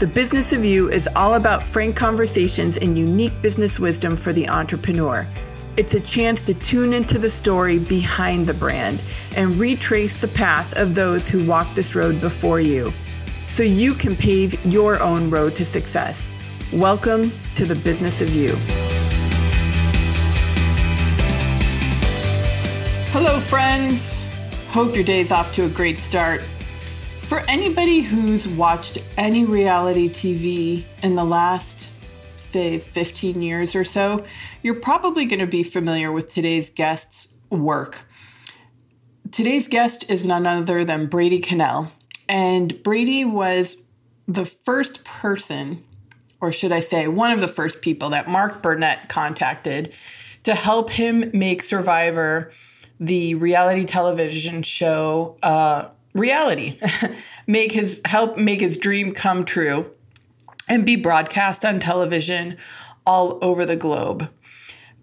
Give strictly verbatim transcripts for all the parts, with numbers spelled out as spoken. The Business of You is all about frank conversations and unique business wisdom for the entrepreneur. It's a chance to tune into the story behind the brand and retrace the path of those who walked this road before you, so you can pave your own road to success. Welcome to the Business of You. Hello, friends. Hope your day's off to a great start. For anybody who's watched any reality T V in the last, say, fifteen years or so, you're probably going to be familiar with today's guest's work. Today's guest is none other than Brady Connell. And Brady was the first person, or should I say, one of the first people that Mark Burnett contacted to help him make Survivor, the reality television show, uh, reality, make his help make his dream come true and be broadcast on television all over the globe.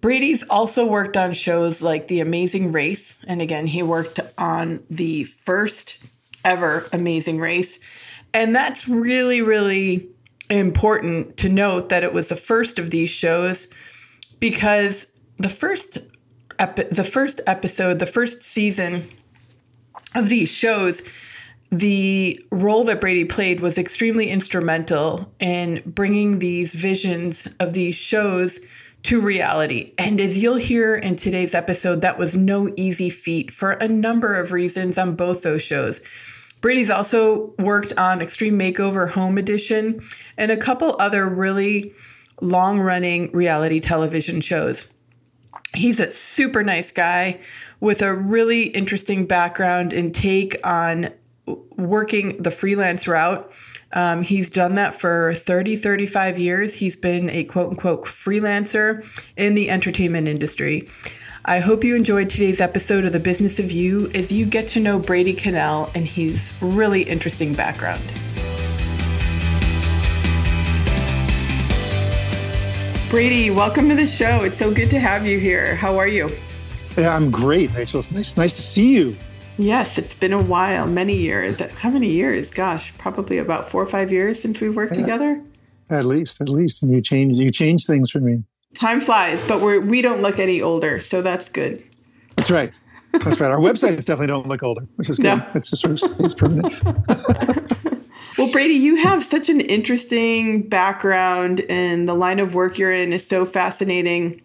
Brady's also worked on shows like The Amazing Race. And again, he worked on the first ever Amazing Race. And that's really, really important to note that it was the first of these shows, because the first, epi- the first episode, the first season of these shows, the role that Brady played was extremely instrumental in bringing these visions of these shows to reality. And as you'll hear in today's episode, that was no easy feat for a number of reasons on both those shows. Brady's also worked on Extreme Makeover: Home Edition and a couple other really long-running reality television shows. He's a super nice guy with a really interesting background and take on working the freelance route. Um, he's done that for thirty, thirty-five years. He's been a quote unquote freelancer in the entertainment industry. I hope you enjoyed today's episode of The Business of You as you get to know Brady Connell and his really interesting background. Brady, welcome to the show. It's so good to have you here. How are you? Yeah, I'm great, Rachel. It's nice, nice to see you. Yes, it's been a while, many years. How many years? Gosh, probably about four or five years since we've worked yeah. together. At least, at least. And you change, you change things for me. Time flies, but we we don't look any older, so that's good. That's right. That's right. Our websites definitely don't look older, which is good. No. It's just sort of things permanent. Well, Brady, you have such an interesting background, and the line of work you're in is so fascinating.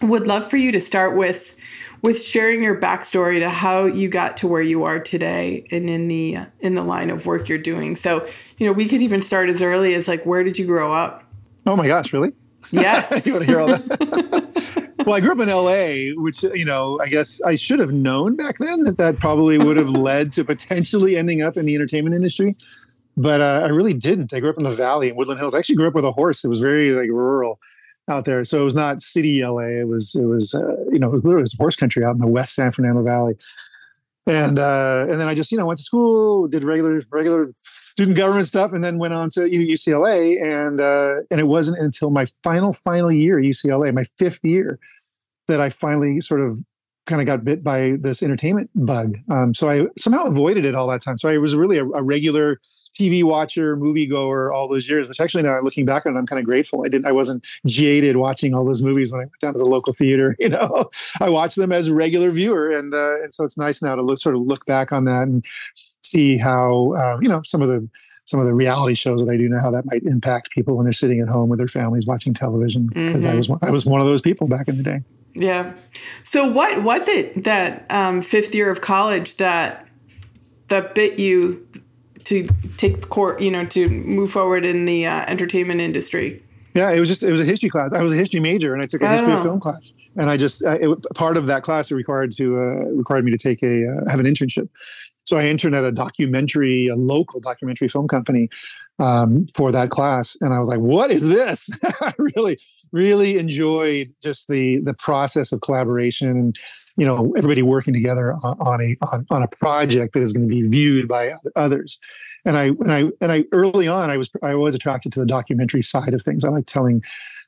Would love for you to start with with sharing your backstory to how you got to where you are today and in the in the line of work you're doing. So, you know, we could even start as early as like, where did you grow up? Oh my gosh, really? Yes. You want to hear all that? Well, I grew up in L A, which, you know, I guess I should have known back then that that probably would have led to potentially ending up in the entertainment industry. But uh, I really didn't. I grew up in the Valley in Woodland Hills. I actually grew up with a horse. It was very like rural out there. So it was not city L A. It was, it was, uh, you know, it was literally it was horse country out in the West San Fernando Valley. And, uh, and then I just, you know, went to school, did regular, regular student government stuff, and then went on to U C L A. And, uh, and it wasn't until my final, final year at U C L A, my fifth year, that I finally sort of kind of got bit by this entertainment bug. Um, so I somehow avoided it all that time. So I was really a, a regular T V watcher, moviegoer all those years, which actually now looking back on it, I'm kind of grateful. I didn't, I wasn't jaded watching all those movies when I went down to the local theater, you know, I watched them as a regular viewer. And, uh, and so it's nice now to look, sort of look back on that and see how, uh, you know, some of the, some of the reality shows that I do now, how that might impact people when they're sitting at home with their families watching television. Mm-hmm. Cause I was, I was one of those people back in the day. Yeah. So what was it that, um, fifth year of college that, that bit you to take the court, you know, to move forward in the uh, entertainment industry? Yeah, it was just, it was a history class. I was a history major and I took a history of film class. And I just, I, it, part of that class required to, uh, required me to take a, uh, have an internship. So I interned at a documentary, a local documentary film company um, for that class. And I was like, what is this? I really, really enjoyed just the the process of collaboration and, you know, everybody working together on, on a on, on a project that is going to be viewed by others. And I and I and I early on I was I was attracted to the documentary side of things. I like telling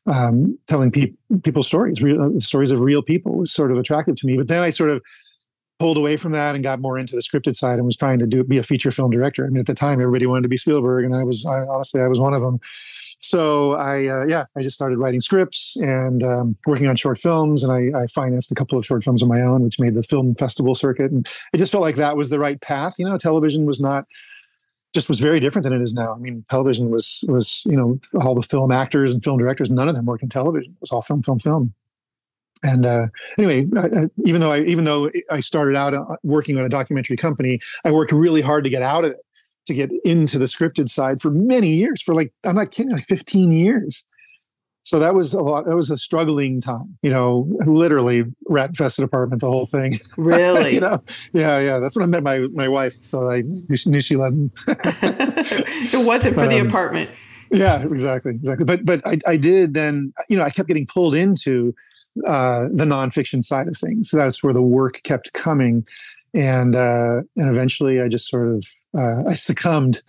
um, telling people people stories, real, stories of real people was sort of attractive to me. But then I sort of pulled away from that and got more into the scripted side and was trying to do be a feature film director. I mean, at the time, everybody wanted to be Spielberg, and I was I, honestly I was one of them. So I, uh, yeah, I just started writing scripts and um, working on short films, and I, I financed a couple of short films of my own, which made the film festival circuit. And it just felt like that was the right path. You know, television was not, just was very different than it is now. I mean, television was, was you know, all the film actors and film directors, none of them worked in television. It was all film, film, film. And uh, anyway, I, I, even though I, even though I started out working on a documentary company, I worked really hard to get out of it, to get into the scripted side for many years, for like, I'm not kidding, like fifteen years. So that was a lot. That was a struggling time, you know, literally rat infested apartment, the whole thing. Really? You know? Yeah. Yeah. That's when I met my, my wife. So I knew she loved me. It wasn't but, for the um, apartment. Yeah, exactly. Exactly. But, but I, I did then, you know, I kept getting pulled into uh, the nonfiction side of things. So that's where the work kept coming. And, uh, and eventually I just sort of, Uh, I succumbed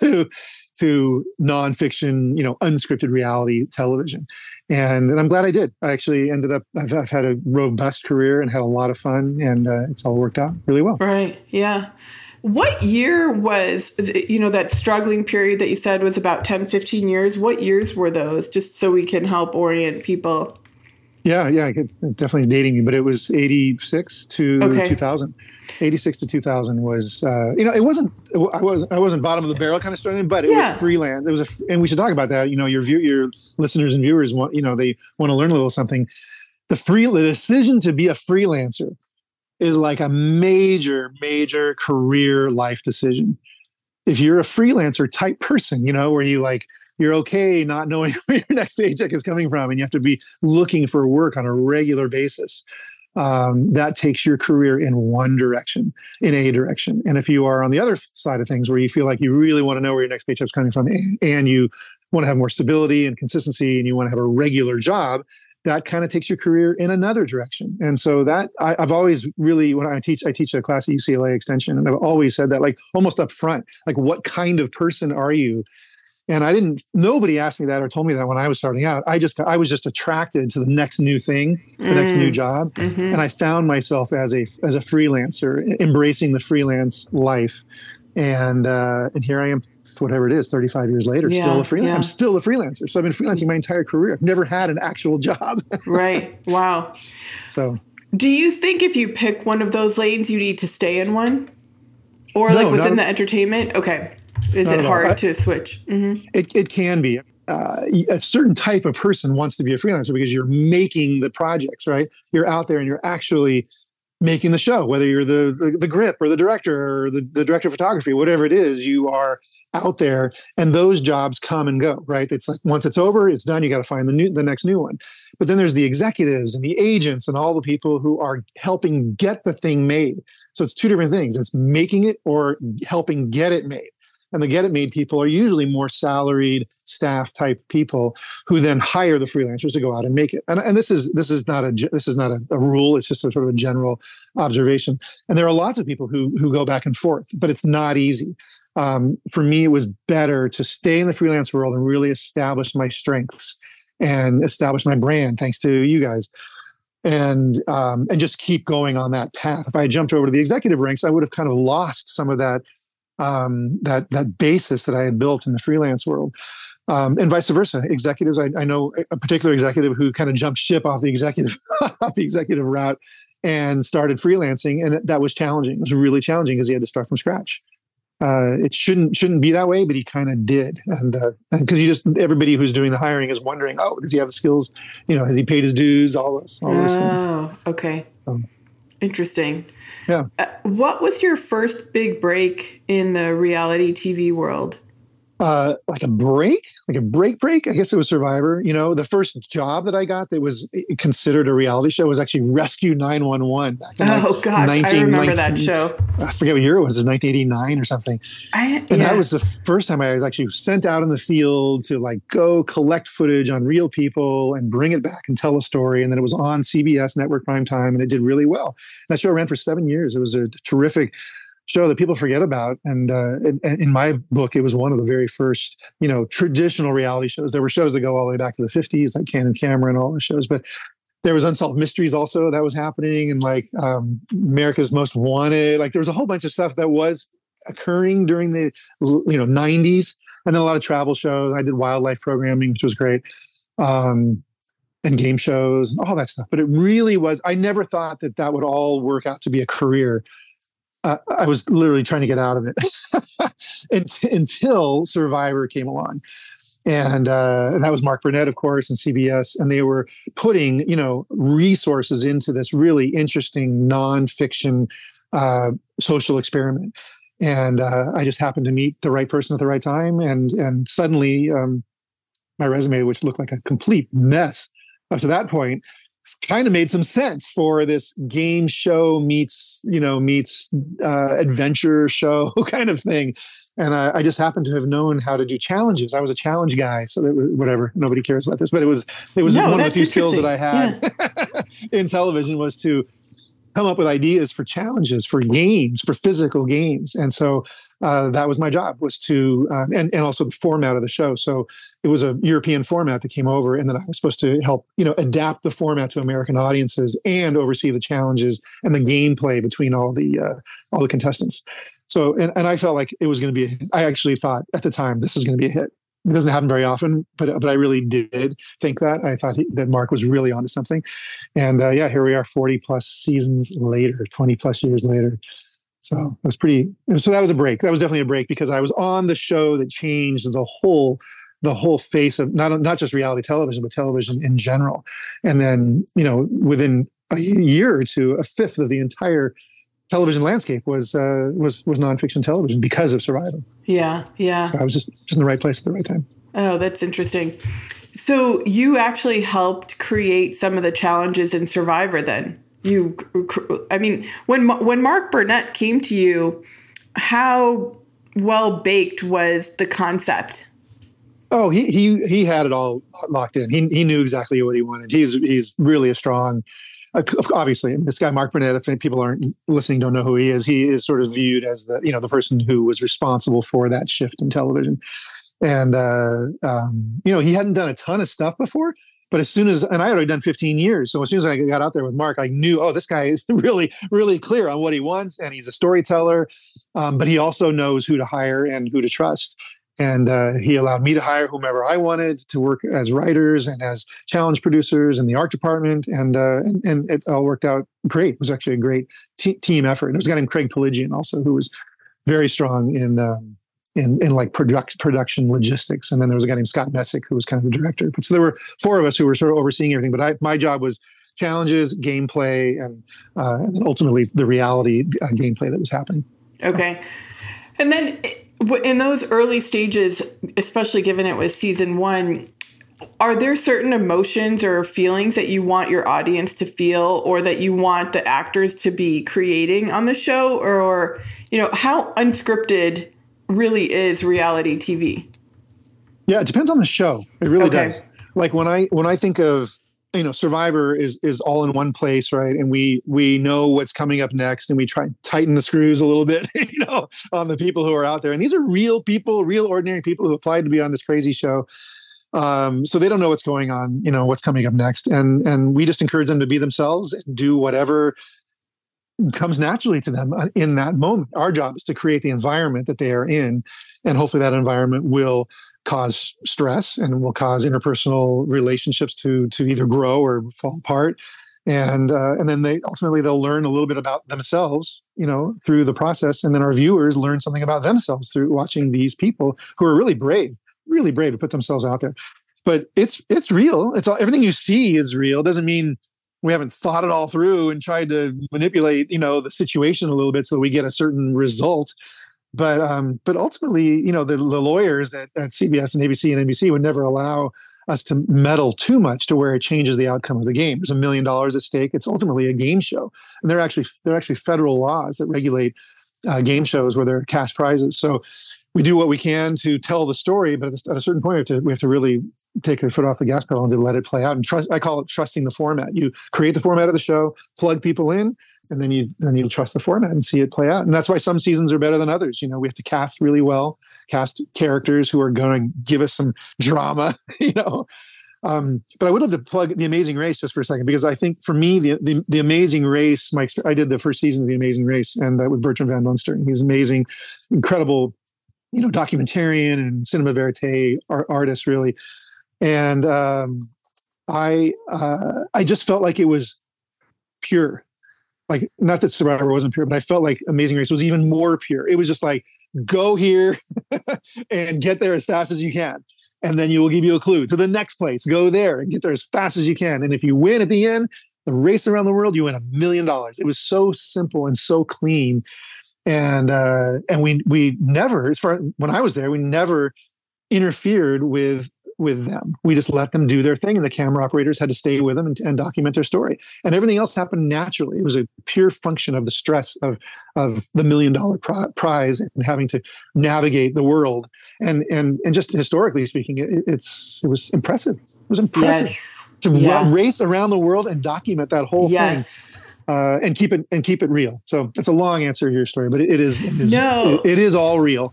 to to nonfiction, you know, unscripted reality television, and and I'm glad I did. I actually ended up. I've, I've had a robust career and had a lot of fun, and uh, it's all worked out really well. Right? Yeah. What year was, you know, that struggling period that you said was about ten, fifteen years? What years were those? Just so we can help orient people. Yeah, yeah, it's definitely dating me, but it was eighty-six to okay. two thousand. eighty-six to two thousand was, uh, you know, it wasn't, I wasn't, I wasn't bottom of the barrel kind of story, but it yeah. was freelance. It was, a, and we should talk about that. You know, your view, your listeners and viewers want, you know, they want to learn a little something. The free the decision to be a freelancer is like a major, major career life decision. If you're a freelancer type person, you know, where you like, you're okay not knowing where your next paycheck is coming from, and you have to be looking for work on a regular basis. Um, that takes your career in one direction, in a direction. And if you are on the other side of things where you feel like you really want to know where your next paycheck's coming from, and you want to have more stability and consistency, and you want to have a regular job, that kind of takes your career in another direction. And so that I, I've always really, when I teach, I teach a class at U C L A Extension, and I've always said that, like almost up front, like what kind of person are you? And I didn't, nobody asked me that or told me that when I was starting out. I just, I was just attracted to the next new thing, the mm. next new job. Mm-hmm. And I found myself as a, as a freelancer, embracing the freelance life. And, uh, and here I am, whatever it is, thirty-five years later, yeah, still a freelancer. Yeah. I'm still a freelancer. So I've been freelancing my entire career. I've never had an actual job. Right. Wow. So do you think if you pick one of those lanes, you need to stay in one or no, like within the entertainment? Okay. Is it hard I, to switch? Mm-hmm. It it can be. Uh, a certain type of person wants to be a freelancer because you're making the projects, right? You're out there and you're actually making the show, whether you're the the, the grip or the director or the, the director of photography, whatever it is, you are out there, and those jobs come and go, right? It's like once it's over, it's done. You got to find the new, the next new one. But then there's the executives and the agents and all the people who are helping get the thing made. So it's two different things. It's making it or helping get it made. And the get it made people are usually more salaried staff type people who then hire the freelancers to go out and make it. And, and this is this is not a this is not a, a rule. It's just a sort of a general observation. And there are lots of people who who go back and forth, but it's not easy. Um, for me, it was better to stay in the freelance world and really establish my strengths and establish my brand, thanks to you guys. And um, and just keep going on that path. If I jumped over to the executive ranks, I would have kind of lost some of that. Um, that that basis that I had built in the freelance world, um, and vice versa. Executives, I, I know a particular executive who kind of jumped ship off the executive off the executive route and started freelancing, and that was challenging. It was really challenging because he had to start from scratch. Uh, it shouldn't shouldn't be that way, but he kind of did, and because uh, you just everybody who's doing the hiring is wondering, oh, does he have the skills? You know, has he paid his dues? All those all those oh, things. Oh, okay. Um, Interesting. Yeah. Uh, what was your first big break in the reality T V world? uh, like a break, like a break break. I guess it was Survivor. You know, the first job that I got that was considered a reality show was actually Rescue nine one one. Back in oh like gosh, nineteen, I remember nineteen, that show. I forget what year it was. It was nineteen eighty-nine or something. I, and yeah. that was the first time I was actually sent out in the field to like go collect footage on real people and bring it back and tell a story. And then it was on C B S Network Primetime, and it did really well. And that show ran for seven years. It was a terrific show that people forget about, and uh, in, in my book, it was one of the very first, you know, traditional reality shows. There were shows that go all the way back to the fifties, like Candid Camera and all those shows, but there was Unsolved Mysteries also that was happening, and like um, America's Most Wanted. Like there was a whole bunch of stuff that was occurring during the you know nineties, and then a lot of travel shows. I did wildlife programming, which was great, um, and game shows and all that stuff. But it really was. I never thought that that would all work out to be a career. Uh, I was literally trying to get out of it until Survivor came along. And, uh, and that was Mark Burnett, of course, and C B S. And they were putting, you know, resources into this really interesting nonfiction uh, social experiment. And uh, I just happened to meet the right person at the right time. And and suddenly um, my resume, which looked like a complete mess up to that point, kind of made some sense for this game show meets, you know, meets uh, adventure show kind of thing. And I, I just happened to have known how to do challenges. I was a challenge guy. So that was, whatever, nobody cares about this, but it was, it was no, one of the few skills that I had yeah. in television was to come up with ideas for challenges, for games, for physical games. And so uh, that was my job, was to, uh, and, and also the format of the show. So it was a European format that came over, and then I was supposed to help, you know, adapt the format to American audiences and oversee the challenges and the gameplay between all the, uh, all the contestants. So, and, and I felt like it was going to be, a hit. I actually thought at the time, this is going to be a hit. It doesn't happen very often, but but I really did think that. I thought he, that Mark was really onto something. And uh, yeah, here we are forty plus seasons later, twenty plus years later. So it was pretty, so that was a break. That was definitely a break, because I was on the show that changed the whole, the whole face of not, not just reality television, but television in general. And then, you know, within a year or two, a fifth of the entire television landscape was uh, was was nonfiction television because of Survivor. Yeah, yeah. So I was just, just in the right place at the right time. Oh, that's interesting. So you actually helped create some of the challenges in Survivor. Then you, I mean, when when Mark Burnett came to you, how well baked was the concept? Oh, he he he had it all locked in. He he knew exactly what he wanted. He's he's really a strong. Obviously, this guy Mark Burnett, if people aren't listening, don't know who he is. He is sort of viewed as the, you know, the person who was responsible for that shift in television. And, uh, um, you know, he hadn't done a ton of stuff before, but as soon as, and I had already done fifteen years. So as soon as I got out there with Mark, I knew, oh, this guy is really, really clear on what he wants. And he's a storyteller, um, but he also knows who to hire and who to trust. And uh, he allowed me to hire whomever I wanted to work as writers and as challenge producers in the art department. And uh, and, and it all worked out great. It was actually a great te- team effort. And it was a guy named Craig Peligian also, who was very strong in um, in, in like product, production logistics. And then there was a guy named Scott Messick, who was kind of the director. But so there were four of us who were sort of overseeing everything. But I, my job was challenges, gameplay, and, uh, and then ultimately the reality uh, gameplay that was happening. Okay. So. And then... It- in those early stages, especially given it was season one, are there certain emotions or feelings that you want your audience to feel, or that you want the actors to be creating on the show? Or, or you know, how unscripted really is reality T V? Yeah, it depends on the show. It really okay. does. Like when I when I think of, you know, Survivor is is all in one place, right? And we we know what's coming up next, and we try and tighten the screws a little bit, you know, on the people who are out there. And these are real people, real ordinary people who applied to be on this crazy show. Um, so they don't know what's going on, you know, what's coming up next. And and we just encourage them to be themselves and do whatever comes naturally to them in that moment. Our job is to create the environment that they are in, and hopefully that environment will cause stress and will cause interpersonal relationships to to either grow or fall apart. And uh, and then they ultimately they'll learn a little bit about themselves, you know, through the process. And then our viewers learn something about themselves through watching these people who are really brave, really brave to put themselves out there. But it's it's real. It's all, everything you see is real. It doesn't mean we haven't thought it all through and tried to manipulate, you know, the situation a little bit so that we get a certain result. But um, but ultimately, you know, the, the lawyers at, at C B S and A B C and N B C would never allow us to meddle too much to where it changes the outcome of the game. There's a million dollars at stake. It's ultimately a game show, and there are actually there are actually federal laws that regulate uh, game shows where there are cash prizes. So we do what we can to tell the story, but at a certain point, we have to we have to really take our foot off the gas pedal and let it play out. And trust, I call it trusting the format. You create the format of the show, plug people in, and then you then you trust the format and see it play out. And that's why some seasons are better than others. You know, we have to cast really well, cast characters who are going to give us some drama. You know, um, but I would love to plug The Amazing Race just for a second, because I think for me, the the, the Amazing Race. My I did the first season of The Amazing Race, and that uh, with Bertrand Van Munster. He was amazing, incredible. You know, documentarian and cinema verite art, artist, really. And um, I uh, I just felt like it was pure. Like, not that Survivor wasn't pure, but I felt like Amazing Race was even more pure. It was just like, go here and get there as fast as you can. And then you will give you a clue to the next place. Go there and get there as fast as you can. And if you win at the end, the race around the world, you win a million dollars. It was so simple and so clean. And uh, and we we never, as far when I was there, we never interfered with with them. We just let them do their thing, and the camera operators had to stay with them and, and document their story. And everything else happened naturally. It was a pure function of the stress of of the million dollar prize and having to navigate the world. And and and just historically speaking, it, it's it was impressive. It was impressive yes. to yeah. race around the world and document that whole yes. thing. Uh, and keep it and keep it real. So that's a long answer to your story, but it is it is, no. it, it is all real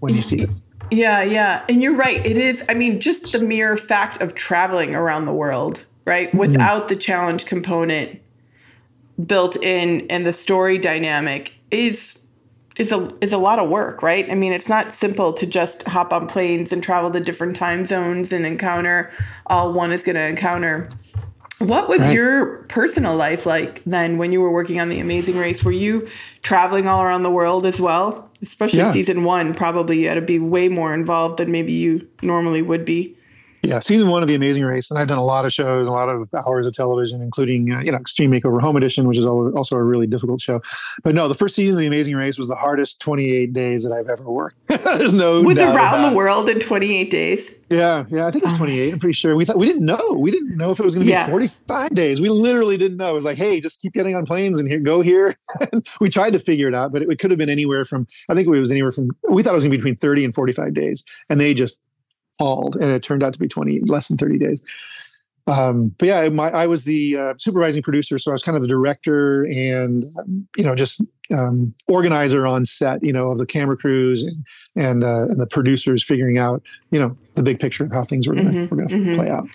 when you see it. Yeah, yeah, and you're right. It is. I mean, just the mere fact of traveling around the world, right, without mm. the challenge component built in and the story dynamic is is a is a lot of work, right? I mean, it's not simple to just hop on planes and travel to different time zones and encounter all one is going to encounter. What was right. your personal life like then when you were working on The Amazing Race? Were you traveling all around the world as well? Especially yeah. season one, probably you had to be way more involved than maybe you normally would be. Yeah, season one of The Amazing Race, and I've done a lot of shows, a lot of hours of television, including uh, you know Extreme Makeover: Home Edition, which is also a really difficult show. But no, the first season of The Amazing Race was the hardest twenty-eight days that I've ever worked. There's no was doubt around about the world in twenty-eight days. Yeah, yeah, I think it was twenty-eight. I'm pretty sure we thought we didn't know. We didn't know if it was going to be yeah. forty-five days. We literally didn't know. It was like, hey, just keep getting on planes and here, go here. We tried to figure it out, but it, it could have been anywhere from. I think it was anywhere from. We thought it was going to be between thirty and forty-five days, and they just. Hauled, and it turned out to be twenty, less than thirty days. Um, but yeah, my, I was the uh, supervising producer, so I was kind of the director and um, you know just um, organizer on set, you know, of the camera crews and and, uh, and the producers figuring out you know the big picture of how things were going to mm-hmm, mm-hmm. play out.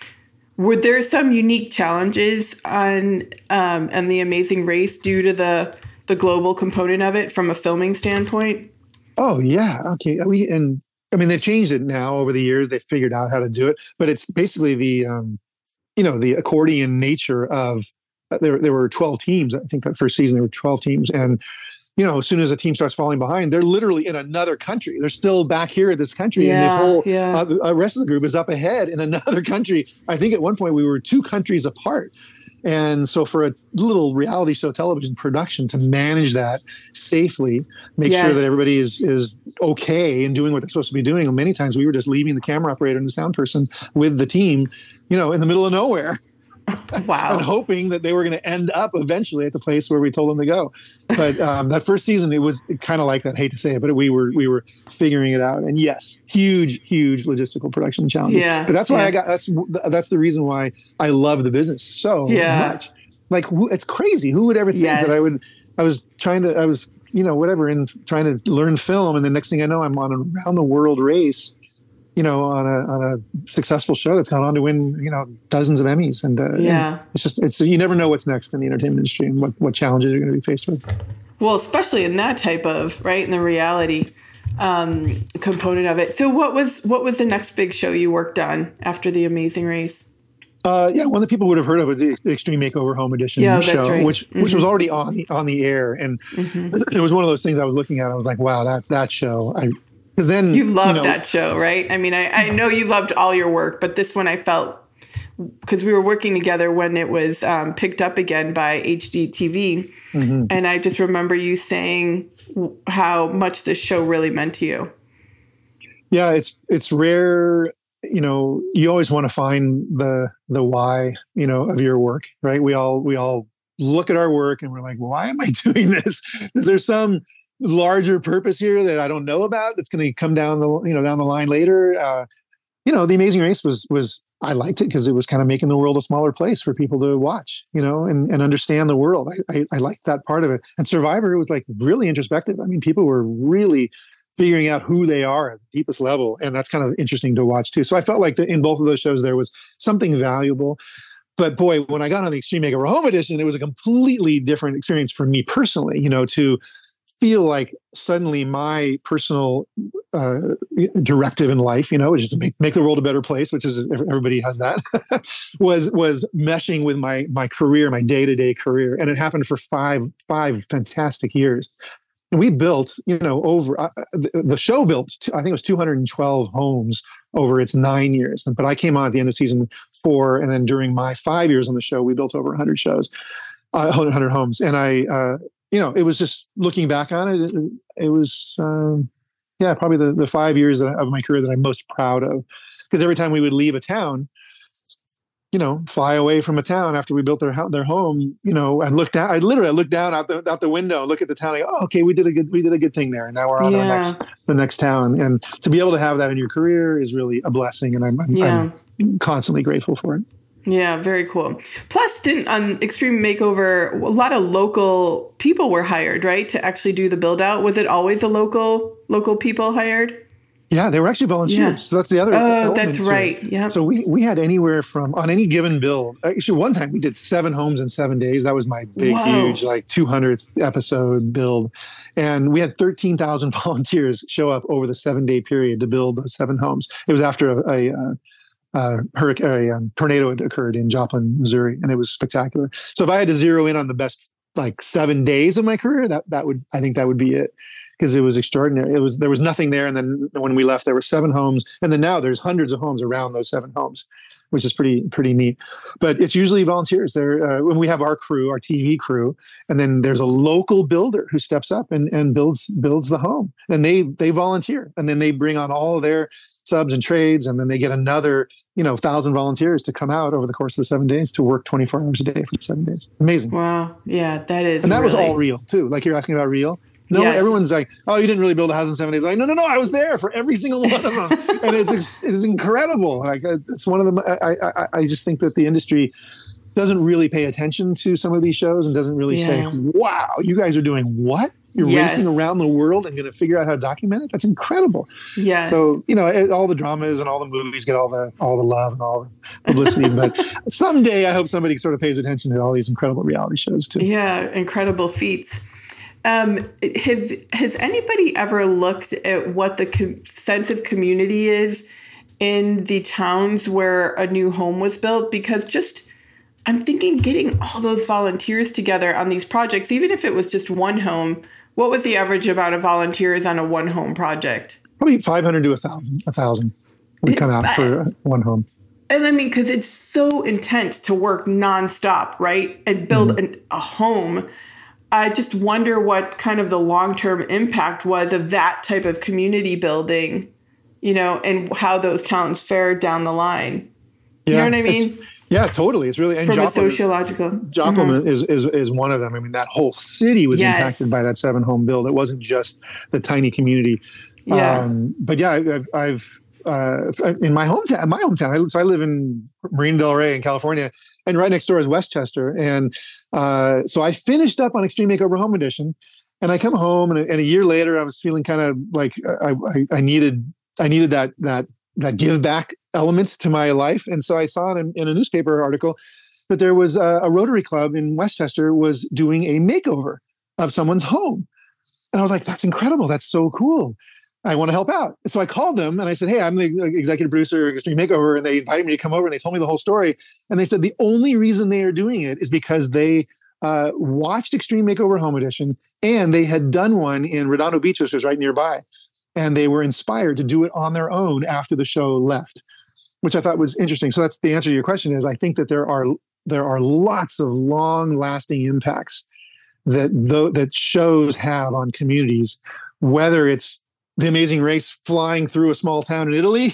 Were there some unique challenges on um, on The Amazing Race due to the the global component of it from a filming standpoint? Oh yeah, okay, we and. I mean, they've changed it now over the years. They figured out how to do it, but it's basically the, um, you know, the accordion nature of uh, there. There were twelve teams. I think that first season there were twelve teams, and you know, as soon as a team starts falling behind, they're literally in another country. They're still back here at this country, yeah, and the whole yeah. uh, the rest of the group is up ahead in another country. I think at one point we were two countries apart. And so for a little reality show television production to manage that safely, make yes. sure that everybody is is okay and doing what they're supposed to be doing. And many times we were just leaving the camera operator and the sound person with the team, you know, in the middle of nowhere. Wow. And hoping that they were going to end up eventually at the place where we told them to go. But um, that first season, it was kind of like that. I hate to say it, but we were we were figuring it out. And yes, huge, huge logistical production challenges. Yeah. But that's why yeah. I got that's that's the reason why I love the business so yeah. much. Like it's crazy. Who would ever think yes. that I would? I was trying to. I was you know whatever in trying to learn film, and the next thing I know, I'm on an around the world race. you know, on a on a successful show that's gone on to win, you know, dozens of Emmys. And, uh, yeah. and it's just, it's you never know what's next in the entertainment industry and what, what challenges you're going to be faced with. Well, especially in that type of, right, in the reality um, component of it. So what was what was the next big show you worked on after The Amazing Race? Uh, yeah, one that people would have heard of was the Extreme Makeover: Home Edition yeah, show, right. which mm-hmm. which was already on, on the air. And mm-hmm. it was one of those things I was looking at. I was like, wow, that, that show, I Then, you loved you know, that show, right? I mean, I, I know you loved all your work, but this one I felt because we were working together when it was um, picked up again by H D T V. Mm-hmm. And I just remember you saying how much this show really meant to you. Yeah, it's it's rare. You know, you always want to find the the why, you know, of your work, right? We all we all look at our work and we're like, why am I doing this? Is there some larger purpose here that I don't know about that's going to come down the you know down the line later? Uh, you know, The Amazing Race was was I liked it because it was kind of making the world a smaller place for people to watch, you know, and, and understand the world. I, I I liked that part of it. And Survivor was like really introspective. I mean, people were really figuring out who they are at the deepest level. And that's kind of interesting to watch too. So I felt like the, in both of those shows, there was something valuable. But boy, when I got on the Extreme Makeover Home Edition, it was a completely different experience for me personally, you know, to feel like suddenly my personal uh, directive in life, you know, which is to make, make the world a better place, which is everybody has that, was was meshing with my my career, my day-to-day career. And it happened for five five fantastic years. We built, you know, over uh, the show built, I think it was two hundred twelve homes over its nine years. But I came on at the end of season four. And then during my five years on the show, we built over one hundred shows, uh, one hundred homes. And I, uh, you know, it was just looking back on it, it, it was, um, yeah, probably the, the five years that I, of my career that I'm most proud of. Because every time we would leave a town, you know, fly away from a town after we built their their home, you know, and looked down, I literally I looked down out the out the window, look at the town, I go, oh, okay, we did a good we did a good thing there. And now we're on yeah. our next the next town. And to be able to have that in your career is really a blessing. And I'm I'm, yeah. I'm constantly grateful for it. Yeah, very cool. Plus, didn't on Extreme Makeover, a lot of local people were hired, right? To actually do the build out. Was it always a local local people hired? Yeah, they were actually volunteers. Yeah. So that's the other. Oh, that's right. Yeah. So we we had anywhere from on any given build. Actually, one time we did seven homes in seven days. That was my big, wow. huge, like two hundredth episode build, and we had thirteen thousand volunteers show up over the seven day period to build those seven homes. It was after a, a, a, hurricane, a, a tornado had occurred in Joplin, Missouri, and it was spectacular. So if I had to zero in on the best like seven days of my career, that that would I think that would be it. Because it was extraordinary. It was there was nothing there, and then when we left, there were seven homes, and then now there's hundreds of homes around those seven homes, which is pretty pretty neat. But it's usually volunteers. There, uh, when we have our crew, our T V crew, and then there's a local builder who steps up and, and builds builds the home, and they they volunteer, and then they bring on all their subs and trades, and then they get another you know thousand volunteers to come out over the course of the seven days to work twenty-four hours a day for seven days. Amazing. Wow. Yeah, that is. And that really... was all real too. Like you're asking about real. No, yes. Everyone's like, "Oh, you didn't really build a house in seven days." Like, no, no, no, I was there for every single one of them, and it's it's incredible. Like, it's one of the. I, I I just think that the industry doesn't really pay attention to some of these shows and doesn't really yeah. say, "Wow, you guys are doing what? You're yes. racing around the world and going to figure out how to document it. That's incredible." Yeah. So you know, it, all the dramas and all the movies get all the all the love and all the publicity, but someday I hope somebody sort of pays attention to all these incredible reality shows too. Yeah, incredible feats. Um, have, has anybody ever looked at what the com- sense of community is in the towns where a new home was built? Because just, I'm thinking getting all those volunteers together on these projects, even if it was just one home, what was the average amount of volunteers on a one home project? Probably five hundred to one thousand, one thousand would come out for one home. And I mean, because it's so intense to work nonstop, right? And build mm-hmm. an, a home. I just wonder what kind of the long-term impact was of that type of community building, you know, and how those towns fared down the line. You yeah, know what I mean? Yeah, totally. It's really, and from Joplin, a sociological. Joplin mm-hmm. is, is, is one of them. I mean, that whole city was yes. impacted by that seven home build. It wasn't just the tiny community. Yeah. Um, but yeah, I've, I've uh, in my hometown, my hometown, so I live in Marina Del Rey in California. And right next door is Westchester. And uh, so I finished up on Extreme Makeover Home Edition. And I come home, and, and a year later, I was feeling kind of like I, I, I needed I needed that that that give back element to my life. And so I saw it in, in a newspaper article that there was a, a Rotary Club in Westchester was doing a makeover of someone's home. And I was like, that's incredible. That's so cool. I want to help out. So I called them and I said, "Hey, I'm the executive producer of Extreme Makeover," and they invited me to come over and they told me the whole story. And they said the only reason they are doing it is because they uh, watched Extreme Makeover Home Edition, and they had done one in Redondo Beach, which was right nearby. And they were inspired to do it on their own after the show left. which I thought was interesting. So that's the answer to your question is I think that there are there are lots of long lasting impacts that though that shows have on communities, whether it's The Amazing Race flying through a small town in Italy,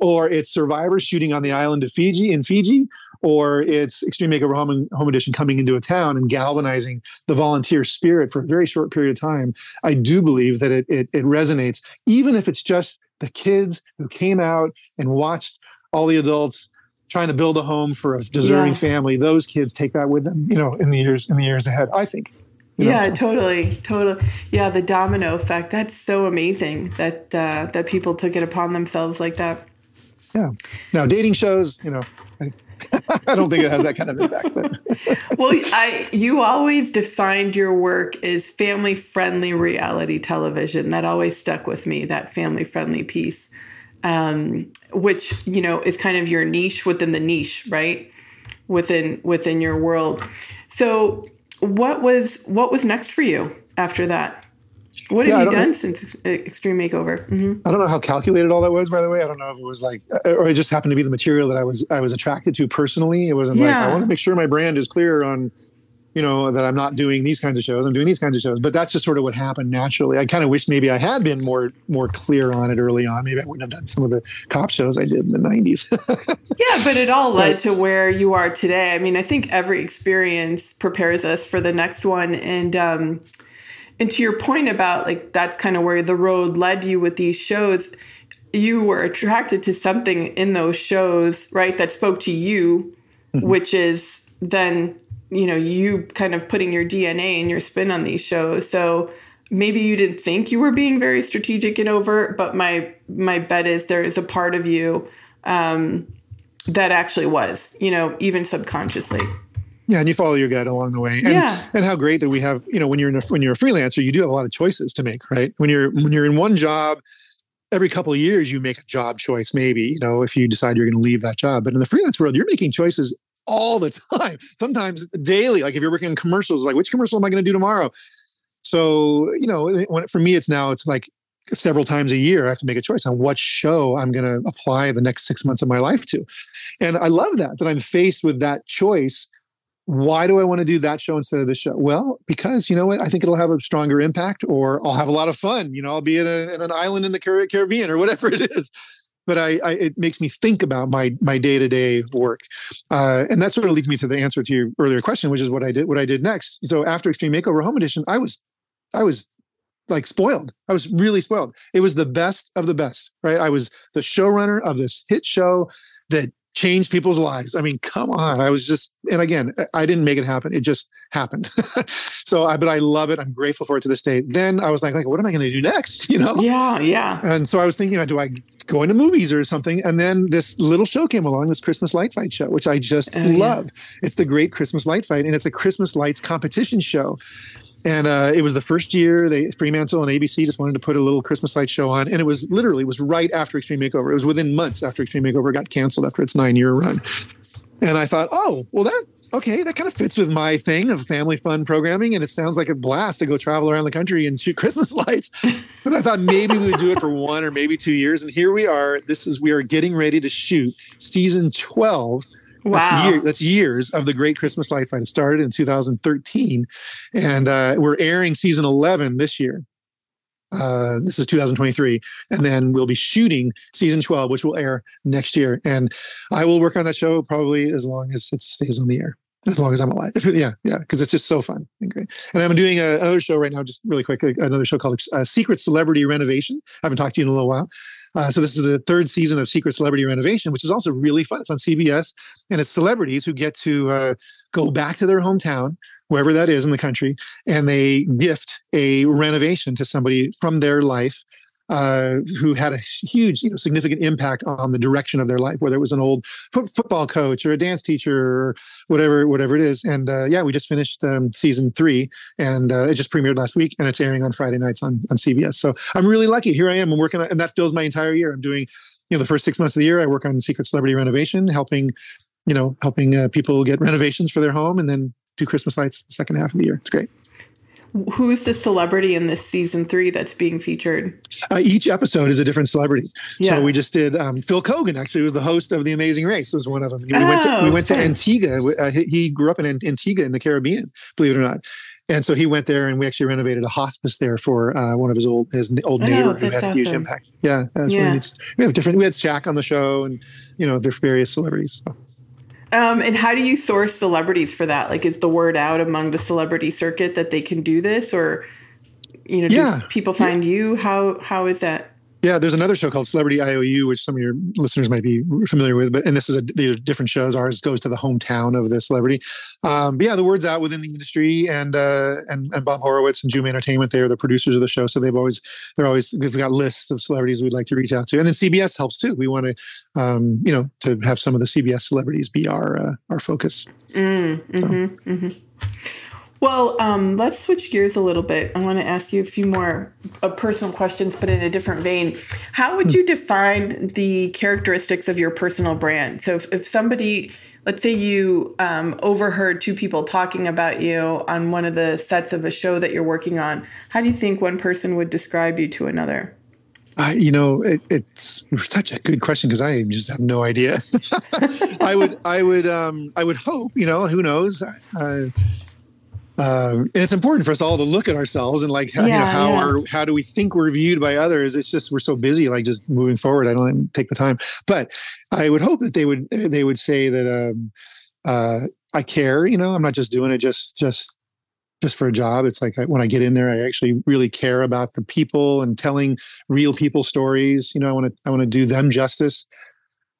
or it's Survivor shooting on the island of Fiji in Fiji, or it's Extreme Makeover Home, Home Edition coming into a town and galvanizing the volunteer spirit for a very short period of time. I do believe that it it, it resonates, even if it's just the kids who came out and watched all the adults trying to build a home for a deserving yeah. family. Those kids take that with them, you know, in the years in the years ahead, I think. You know? Yeah, totally, totally. Yeah, the domino effect. That's so amazing that uh, that people took it upon themselves like that. Yeah. Now, dating shows, you know, I, I don't think it has that kind of impact. But. Well, I you always defined your work as family-friendly reality television. That always stuck with me, that family-friendly piece, um, which, you know, is kind of your niche within the niche, right? Within within your world. So... What was what was next for you after that? What have yeah, you done know. since Extreme Makeover? Mm-hmm. I don't know how calculated all that was, by the way. I don't know if it was like, or it just happened to be the material that I was I was attracted to personally. It wasn't yeah. like, I want to make sure my brand is clear on, you know, that I'm not doing these kinds of shows. I'm doing these kinds of shows. But that's just sort of what happened naturally. I kind of wish maybe I had been more more clear on it early on. Maybe I wouldn't have done some of the cop shows I did in the nineties. Yeah, but it all led but, to where you are today. I mean, I think every experience prepares us for the next one. And um, and to your point about, like, that's kind of where the road led you with these shows. You were attracted to something in those shows, right, that spoke to you, mm-hmm. which is then... you know, you kind of putting your D N A and your spin on these shows. So maybe you didn't think you were being very strategic and overt, but my my bet is there is a part of you um, that actually was, you know, even subconsciously. Yeah, and you follow your gut along the way. And, yeah. and how great that we have, you know, when you're in a, when you're a freelancer, you do have a lot of choices to make, right? When you're when you're in one job, every couple of years you make a job choice, maybe, you know, if you decide you're going to leave that job. But in the freelance world, you're making choices all the time, sometimes daily. Like if you're working on commercials, like which commercial am I going to do tomorrow? So, you know, when, for me, it's now, it's like several times a year, I have to make a choice on what show I'm going to apply the next six months of my life to. And I love that, that I'm faced with that choice. Why do I want to do that show instead of this show? Well, because you know what? I think it'll have a stronger impact, or I'll have a lot of fun. You know, I'll be at, a, at an island in the Caribbean or whatever it is. But I, I, it makes me think about my my day to day work, uh, and that sort of leads me to the answer to your earlier question, which is what I did. What I did next. So after Extreme Makeover Home Edition, I was, I was, like spoiled. I was really spoiled. It was the best of the best, right? I was the showrunner of this hit show that changed people's lives. I mean, come on. I was just, and again, I didn't make it happen. It just happened. So, I, but I love it. I'm grateful for it to this day. Then I was like, like, what am I going to do next? You know? Yeah, yeah. And so I was thinking, do I go into movies or something? And then this little show came along, this Christmas Light Fight show, which I just uh, love. Yeah. It's The Great Christmas Light Fight, and it's a Christmas lights competition show. And uh, it was the first year they Fremantle and A B C just wanted to put a little Christmas light show on. And it was literally, it was right after Extreme Makeover. It was within months after Extreme Makeover got canceled after its nine-year run. And I thought, oh, well, that, okay, that kind of fits with my thing of family fun programming. And it sounds like a blast to go travel around the country and shoot Christmas lights. But I thought maybe we would do it for one or maybe two years. And here we are. This is, we are getting ready to shoot season twelve. Wow. That's, year, that's years of The Great Christmas Light Fight. It started in two thousand thirteen, and uh, we're airing season eleven this year. Uh, this is two thousand twenty-three, and then we'll be shooting season twelve, which will air next year. And I will work on that show probably as long as it stays on the air, as long as I'm alive. Yeah, yeah, because it's just so fun and great. And I'm doing a, another show right now, just really quick, another show called uh, Secret Celebrity Renovation. I haven't talked to you in a little while. Uh, so this is the third season of Secret Celebrity Renovation, which is also really fun. It's on C B S, and it's celebrities who get to uh, go back to their hometown, wherever that is in the country, and they gift a renovation to somebody from their life uh, who had a huge, you know, significant impact on the direction of their life, whether it was an old fo- football coach or a dance teacher or whatever, whatever it is. And uh, yeah, we just finished um, season three, and uh, it just premiered last week, and it's airing on Friday nights on, on C B S. So I'm really lucky. Here I am. I'm working on, and that fills my entire year. I'm doing, you know, the first six months of the year, I work on Secret Celebrity Renovation, helping, you know, helping uh, people get renovations for their home, and then do Christmas lights the second half of the year. It's great. who's the celebrity in this season three that's being featured? Uh, each episode is a different celebrity. Yeah. So we just did um, Phil Kogan, actually, was the host of The Amazing Race, was one of them. We oh, went to, we went to Antigua. Uh, he grew up in Antigua in the Caribbean, believe it or not. And so he went there, and we actually renovated a hospice there for uh, one of his old his old neighbor oh, who had awesome. a huge impact. Yeah, that's yeah. It's, we have different. We had Shaq on the show, and you know, there's various celebrities. So. Um, and how do you source celebrities for that? Like, is the word out among the celebrity circuit that they can do this, or you know, do yeah. people find yeah. you? How how is that? Yeah, there's another show called Celebrity I O U, which some of your listeners might be familiar with. But and this is a these are different shows. Ours goes to the hometown of the celebrity. Um, but yeah, the word's out within the industry, and uh, and and Bob Horowitz and Juma Entertainment, they are the producers of the show, so they've always they're always they've got lists of celebrities we'd like to reach out to, and then C B S helps too. We want to um, you know to have some of the C B S celebrities be our uh, our focus. Mm, mm-hmm, so. mm-hmm. Well, um, let's switch gears a little bit. I want to ask you a few more uh, personal questions, but in a different vein. How would you define the characteristics of your personal brand? So if, if somebody, let's say you um, overheard two people talking about you on one of the sets of a show that you're working on, how do you think one person would describe you to another? Uh, you know, it, it's such a good question because I just have no idea. I would, I would, um, I would hope, you know, who knows? I, I, Um, and it's important for us all to look at ourselves and like, how, yeah, you know, how yeah. are, how do we think we're viewed by others? It's just, we're so busy, like just moving forward. I don't take the time, but I would hope that they would, they would say that, um, uh, I care, you know, I'm not just doing it just, just, just for a job. It's like, I, when I get in there, I actually really care about the people and telling real people stories. You know, I want to, I want to do them justice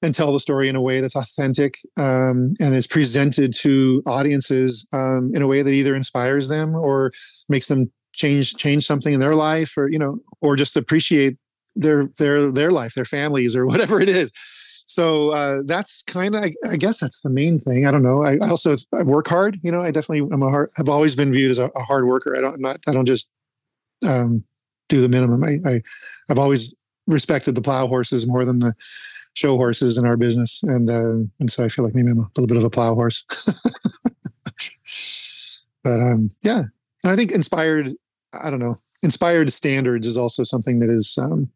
and tell the story in a way that's authentic um, and is presented to audiences um, in a way that either inspires them or makes them change change something in their life, or you know, or just appreciate their their their life, their families, or whatever it is. So uh, that's kind of, I, I guess, that's the main thing. I don't know. I, I also I work hard. You know, I definitely am a hard, I've always been viewed as a, a hard worker. I don't I'm not I don't just um, do the minimum. I, I I've always respected the plow horses more than the show horses in our business, and uh, and so I feel like maybe I'm a little bit of a plow horse. But um, yeah, and I think inspired. I don't know. Inspired standards is also something that is um,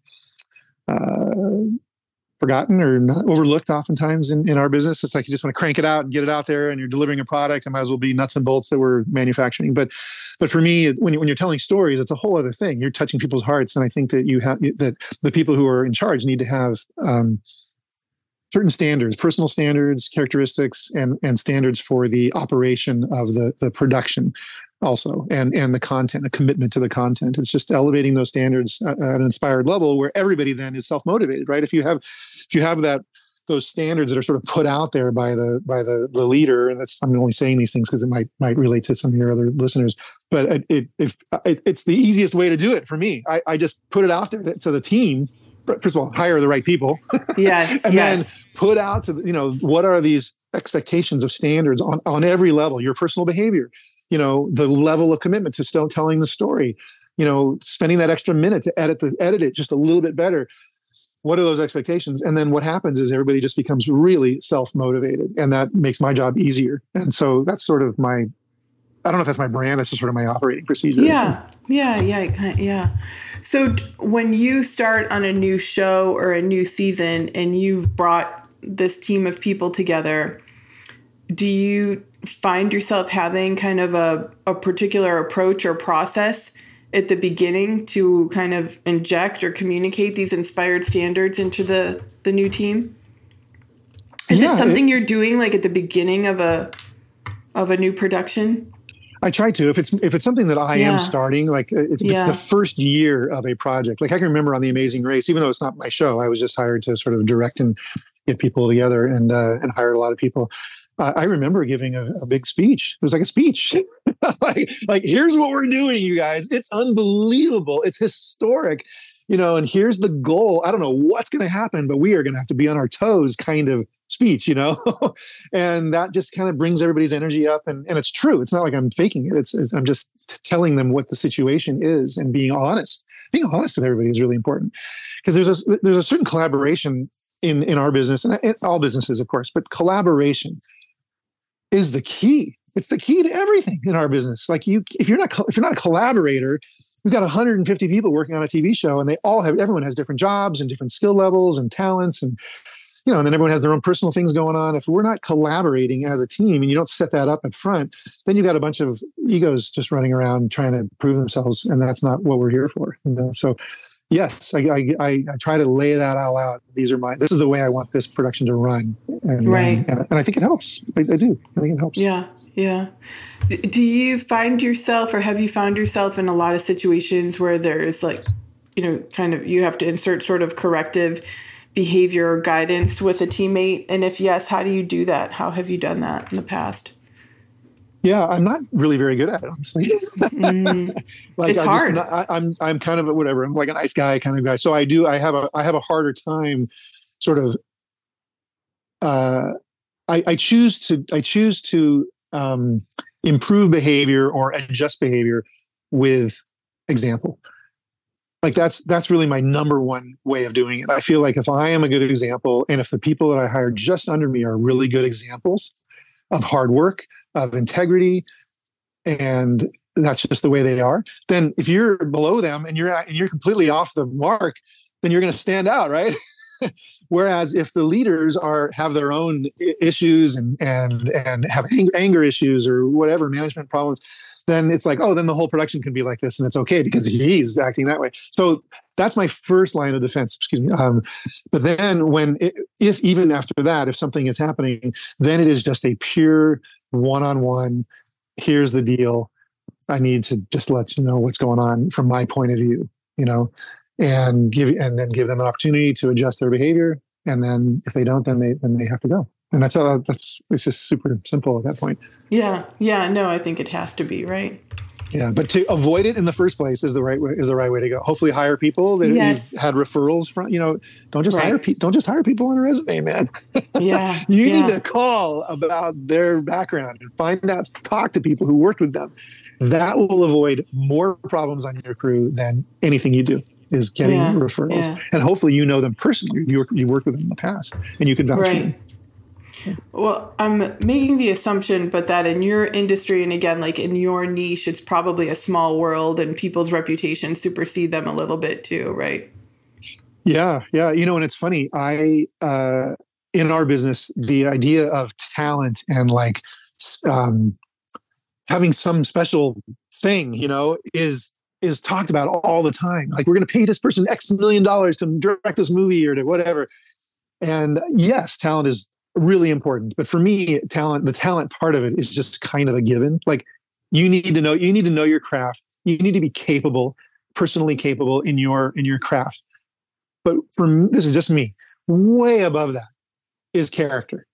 uh, forgotten or not overlooked oftentimes in, in our business. It's like you just want to crank it out and get it out there, and you're delivering a product. It might as well be nuts and bolts that we're manufacturing. But but for me, when you, when you're telling stories, it's a whole other thing. You're touching people's hearts, and I think that you have that the people who are in charge need to have. Um, Certain standards, personal standards, characteristics, and and standards for the operation of the the production, also, and and the content, a commitment to the content. It's just elevating those standards at an inspired level, where everybody then is self motivated, right? If you have, if you have that those standards that are sort of put out there by the by the the leader, and that's I'm only saying these things because it might might relate to some of your other listeners, but it, it if it, it's the easiest way to do it for me. I, I just put it out there to the team. First of all, hire the right people. Yes, and yes. Then put out to, you know, what are these expectations of standards on, on every level? Your personal behavior, you know, the level of commitment to still telling the story, you know, spending that extra minute to edit the edit it just a little bit better. What are those expectations? And then what happens is everybody just becomes really self-motivated, and that makes my job easier. And so that's sort of my, I don't know if that's my brand. That's just sort of my operating procedure. Yeah, yeah, yeah, yeah. So when you start on a new show or a new season and you've brought this team of people together, do you find yourself having kind of a, a particular approach or process at the beginning to kind of inject or communicate these inspired standards into the, the new team? Is yeah, it something it, you're doing like at the beginning of a of a new production? I try to, if it's, if it's something that I yeah. am starting, like if yeah. it's the first year of a project, like I can remember on The Amazing Race, even though it's not my show, I was just hired to sort of direct and get people together, and, uh, and hired a lot of people. Uh, I remember giving a, a big speech. It was like a speech, like, like, here's what we're doing, you guys. It's unbelievable. It's historic, you know, and here's the goal. I don't know what's going to happen, but we are going to have to be on our toes kind of speech, you know, and that just kind of brings everybody's energy up. And, and it's true. It's not like I'm faking it. It's, it's I'm just t- telling them what the situation is and being honest. Being honest with everybody is really important, because there's a, there's a certain collaboration in, in our business, and in all businesses, of course, but collaboration is the key. It's the key to everything in our business. Like you, if you're not, if you're not a collaborator, we've got one hundred fifty people working on a T V show, and they all have, everyone has different jobs and different skill levels and talents, and you know, and then everyone has their own personal things going on. If we're not collaborating as a team, and you don't set that up up front, then you've got a bunch of egos just running around trying to prove themselves, and that's not what we're here for. You know, so. Yes, I, I I try to lay that all out. These are my. This is the way I want this production to run, and right. and, and I think it helps. I, I do. I think it helps. Yeah, yeah. Do you find yourself, or have you found yourself in a lot of situations where there's like, you know, kind of you have to insert sort of corrective behavior or guidance with a teammate? And if yes, how do you do that? How have you done that in the past? Yeah, I'm not really very good at it, honestly. Mm. like it's I just, hard. I, I'm I'm kind of a whatever. I'm like a nice guy kind of guy. So I do. I have a I have a harder time. Sort of. Uh, I, I choose to I choose to um, improve behavior or adjust behavior with example. Like that's that's really my number one way of doing it. I feel like if I am a good example, and if the people that I hire just under me are really good examples of hard work, of integrity, and that's just the way they are, then if you're below them and you're and you're completely off the mark, then you're going to stand out, right? Whereas if the leaders are have their own issues and and and have anger issues or whatever management problems, then it's like, oh, then the whole production can be like this, and it's okay because he's acting that way. So that's my first line of defense. Excuse me. Um, but then, when it, if even after that, if something is happening, then it is just a pure one-on-one. Here's the deal. I need to just let you know what's going on from my point of view, you know, and give and then give them an opportunity to adjust their behavior. And then if they don't, then they then they have to go. And that's how that's, it's just super simple at that point. Yeah. Yeah. No, I think it has to be, right? Yeah. But to avoid it in the first place is the right way, is the right way to go. Hopefully hire people that yes. you've had referrals from, you know, don't just right. hire people, don't just hire people on a resume, man. Yeah. you yeah. need to call about their background and find out, talk to people who worked with them. That will avoid more problems on your crew than anything you do. Is getting yeah. referrals. Yeah. And hopefully, you know them personally. You, you worked with them in the past and you can vouch right. for them. Well, I'm making the assumption, but that in your industry, and again, like in your niche, it's probably a small world and people's reputations supersede them a little bit too, right? Yeah. Yeah. You know, and it's funny, I, uh, in our business, the idea of talent and like, um, having some special thing, you know, is, is talked about all the time. Like, we're going to pay this person X million dollars to direct this movie or to whatever. And yes, talent is really important. But for me, talent, the talent part of it is just kind of a given. Like, you need to know, you need to know your craft. You need to be capable, personally capable in your, in your craft. But for me, this is just me, way above that is character.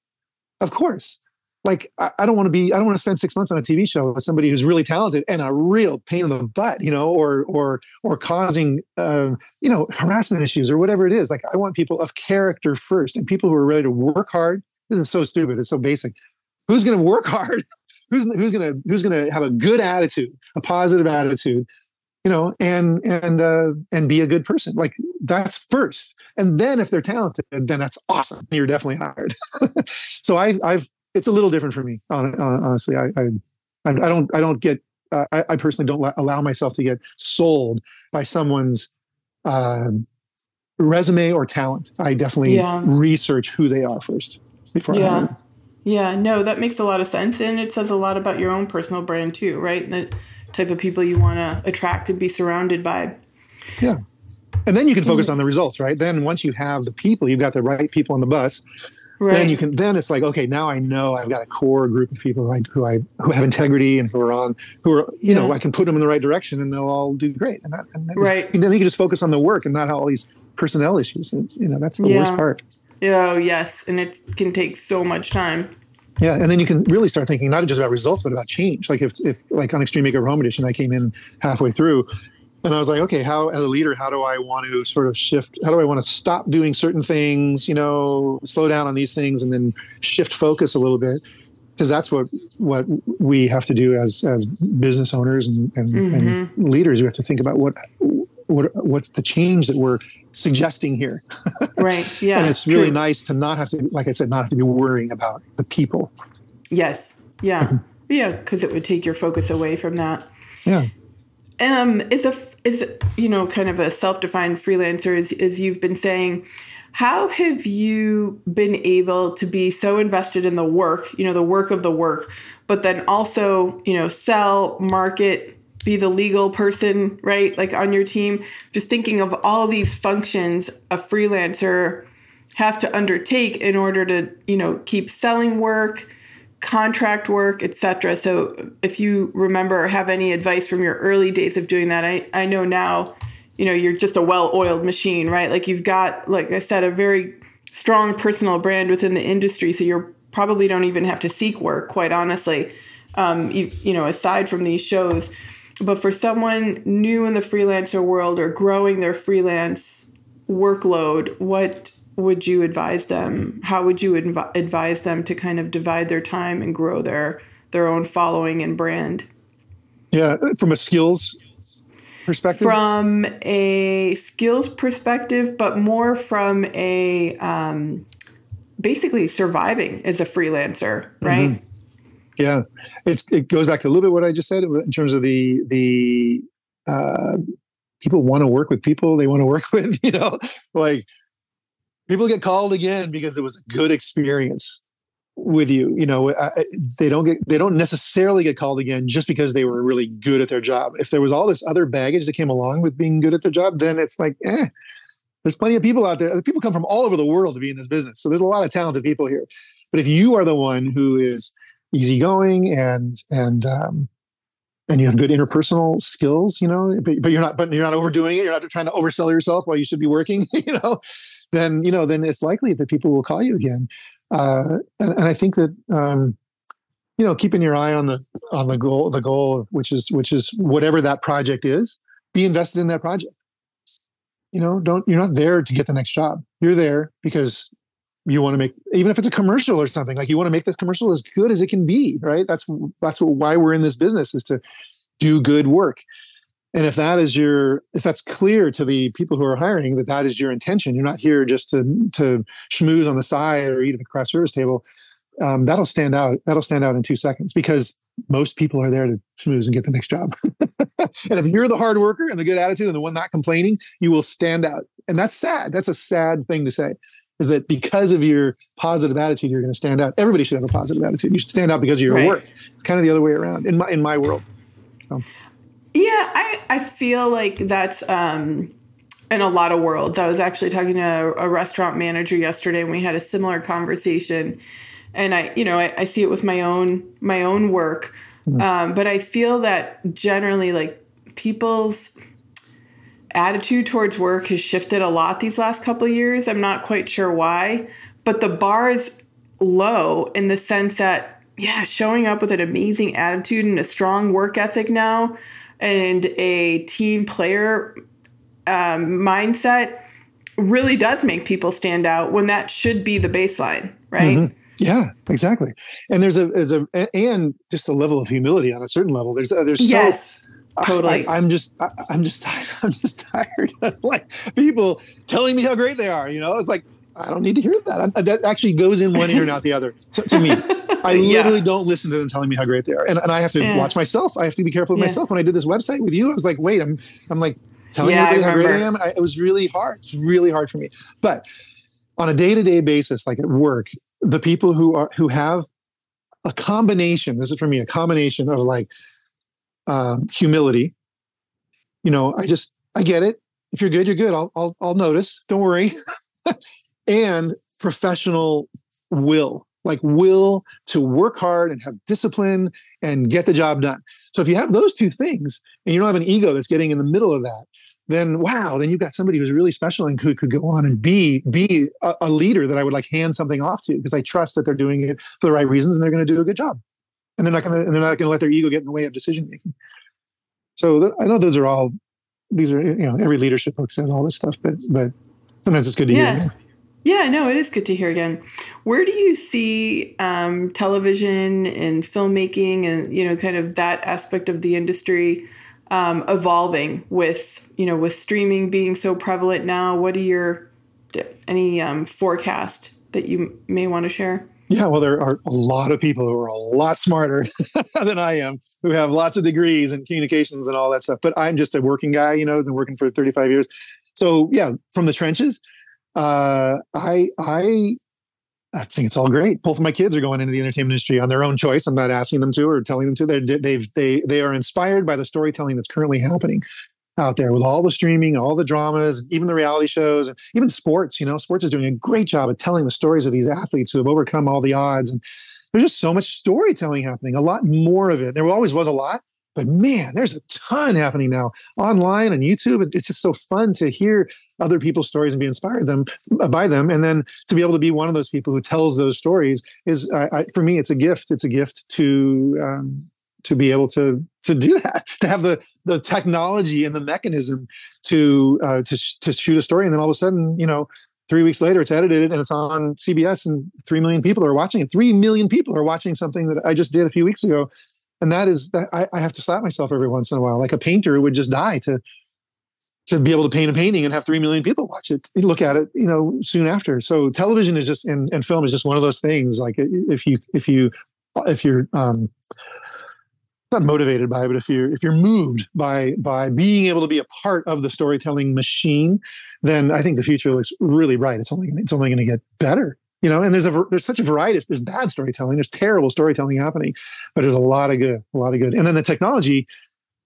Of course. Like, I, I don't want to be, I don't want to spend six months on a T V show with somebody who's really talented and a real pain in the butt, you know, or, or, or causing, um, you know, harassment issues or whatever it is. Like, I want people of character first, and people who are ready to work hard. This is so stupid. It's so basic. Who's going to work hard? Who's who's going to who's going to have a good attitude, a positive attitude, you know, and and uh, and be a good person. Like, that's first. And then if they're talented, then that's awesome. You're definitely hired. So I, I've it's a little different for me, honestly. I I, I don't I don't get uh, I, I personally don't allow myself to get sold by someone's uh, resume or talent. I definitely yeah. research who they are first. Yeah. Yeah. No, that makes a lot of sense. And it says a lot about your own personal brand too, right? The type of people you want to attract and be surrounded by. Yeah. And then you can focus on the results, right? Then once you have the people, you've got the right people on the bus, right. then you can, then it's like, okay, now I know I've got a core group of people who I, who, I, who have integrity and who are on, who are, you yeah. know, I can put them in the right direction and they'll all do great. And, that, and, that right. is, and then you can just focus on the work and not all these personnel issues. And, you know, that's the yeah. worst part. Oh, yes. And it can take so much time. Yeah. And then you can really start thinking not just about results, but about change. Like if, if like on Extreme Makeover Home Edition, I came in halfway through and I was like, okay, how, as a leader, how do I want to sort of shift? How do I want to stop doing certain things, you know, slow down on these things and then shift focus a little bit? Because that's what, what we have to do as, as business owners and, and, mm-hmm. and leaders. We have to think about what, What, what's the change that we're suggesting here? Right. Yeah. And it's really true. Nice to not have to, like I said, not have to be worrying about the people. Yes. Yeah. Yeah, because it would take your focus away from that. Yeah. Um, it's a, it's, you know, kind of a self-defined freelancer, as, as you've been saying. How have you been able to be so invested in the work, you know, the work of the work, but then also, you know, sell, market, be the legal person, right? Like on your team, just thinking of all these functions a freelancer has to undertake in order to, you know, keep selling work, contract work, et cetera. So if you remember or have any advice from your early days of doing that, I, I know now, you know, you're just a well-oiled machine, right? Like you've got, like I said, a very strong personal brand within the industry. So you probably don't even have to seek work, quite honestly, um, you, you know, aside from these shows. But for someone new in the freelancer world or growing their freelance workload, what would you advise them? How would you adv- advise them to kind of divide their time and grow their their own following and brand? Yeah, from a skills perspective? From a skills perspective, but more from a um, basically surviving as a freelancer, right? Mm-hmm. Yeah, it's, it goes back to a little bit what I just said in terms of the the uh, people want to work with people they want to work with, you know, like people get called again because it was a good experience with you. You know, I, they don't get they don't necessarily get called again just because they were really good at their job. If there was all this other baggage that came along with being good at their job, then it's like, eh, there's plenty of people out there. People come from all over the world to be in this business. So there's a lot of talented people here. But if you are the one who is easygoing and and um, and you have good interpersonal skills, you know, but, but you're not but you're not overdoing it. You're not trying to oversell yourself while you should be working. You know, then you know then it's likely that people will call you again. Uh, and, and I think that um, you know, keeping your eye on the on the goal the goal which is which is whatever that project is, be invested in that project. You know, don't you're not there to get the next job. You're there because you want to make, even if it's a commercial or something, like you want to make this commercial as good as it can be, right? That's that's what, why we're in this business, is to do good work. And if that is your, if that's clear to the people who are hiring that that is your intention, you're not here just to to schmooze on the side or eat at the craft service table. Um, that'll stand out. That'll stand out in two seconds because most people are there to schmooze and get the next job. And if you're the hard worker and the good attitude and the one not complaining, you will stand out. And that's sad. That's a sad thing to say. Is that because of your positive attitude, you're going to stand out. Everybody should have a positive attitude. You should stand out because of your right. work. It's kind of the other way around in my in my world. So. Yeah, I, I feel like that's um, in a lot of worlds. I was actually talking to a, a restaurant manager yesterday, and we had a similar conversation. And I, you know, I, I see it with my own my own work, mm-hmm. um, but I feel that generally, like people's attitude towards work has shifted a lot these last couple of years. I'm not quite sure why, but the bar is low in the sense that, yeah, showing up with an amazing attitude and a strong work ethic now and a team player um, mindset really does make people stand out when that should be the baseline, right? Mm-hmm. Yeah, exactly. And there's a, there's a, and just a level of humility on a certain level. There's, uh, there's yes. so Totally. I, I, I'm just, I, I'm just, tired. I'm just tired of like people telling me how great they are. You know, it's like, I don't need to hear that. I'm, that actually goes in one ear and out the other to, to me. I literally yeah. don't listen to them telling me how great they are. And and I have to yeah. watch myself. I have to be careful with yeah. myself. When I did this website with you, I was like, wait, I'm, I'm like telling yeah, you how great I am. I, it was really hard. It's really hard for me. But on a day-to-day basis, like at work, the people who are, who have a combination, this is for me, a combination of like, Um, humility. You know, I just, I get it. If you're good, you're good. I'll, I'll, I'll notice. Don't worry. And professional will, like will to work hard and have discipline and get the job done. So if you have those two things and you don't have an ego that's getting in the middle of that, then wow, then you've got somebody who's really special and who could go on and be, be a, a leader that I would like hand something off to because I trust that they're doing it for the right reasons and they're going to do a good job. And they're not going to. They're not going to let their ego get in the way of decision making. So th- I know those are all. These are, you know, every leadership book says all this stuff, but but sometimes it's good to yeah. hear again. Yeah, no, it is good to hear again. Where do you see um, television and filmmaking, and you know, kind of that aspect of the industry um, evolving with you know with streaming being so prevalent now? What are your any um, forecast that you may want to share? Yeah, well, there are a lot of people who are a lot smarter than I am, who have lots of degrees in communications and all that stuff. But I'm just a working guy, you know, been working for thirty-five years. So yeah, from the trenches, uh, I I I think it's all great. Both of my kids are going into the entertainment industry on their own choice. I'm not asking them to or telling them to. They're, they've they they are inspired by the storytelling that's currently happening out there with all the streaming, all the dramas, even the reality shows, and even sports. You know, sports is doing a great job of telling the stories of these athletes who have overcome all the odds. And there's just so much storytelling happening, a lot more of it. There always was a lot, but man, there's a ton happening now online and YouTube. It's just so fun to hear other people's stories and be inspired them by them. And then to be able to be one of those people who tells those stories is, I, I, for me, it's a gift. It's a gift to, um, to be able to to do that, to have the the technology and the mechanism to uh, to sh- to shoot a story, and then all of a sudden, you know, three weeks later, it's edited and it's on C B S, and three million people are watching it. Three million people are watching something that I just did a few weeks ago, and that is that I, I have to slap myself every once in a while, like a painter would just die to to be able to paint a painting and have three million people watch it, look at it, you know, soon after. So television is just and, and film is just one of those things. Like if you if you if you're um, not motivated by it, but if you're if you're moved by by being able to be a part of the storytelling machine, then I think the future looks really bright. It's only it's only going to get better, you know. And there's a there's such a variety. There's bad storytelling. There's terrible storytelling happening, but there's a lot of good, a lot of good. And then the technology